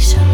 Misha.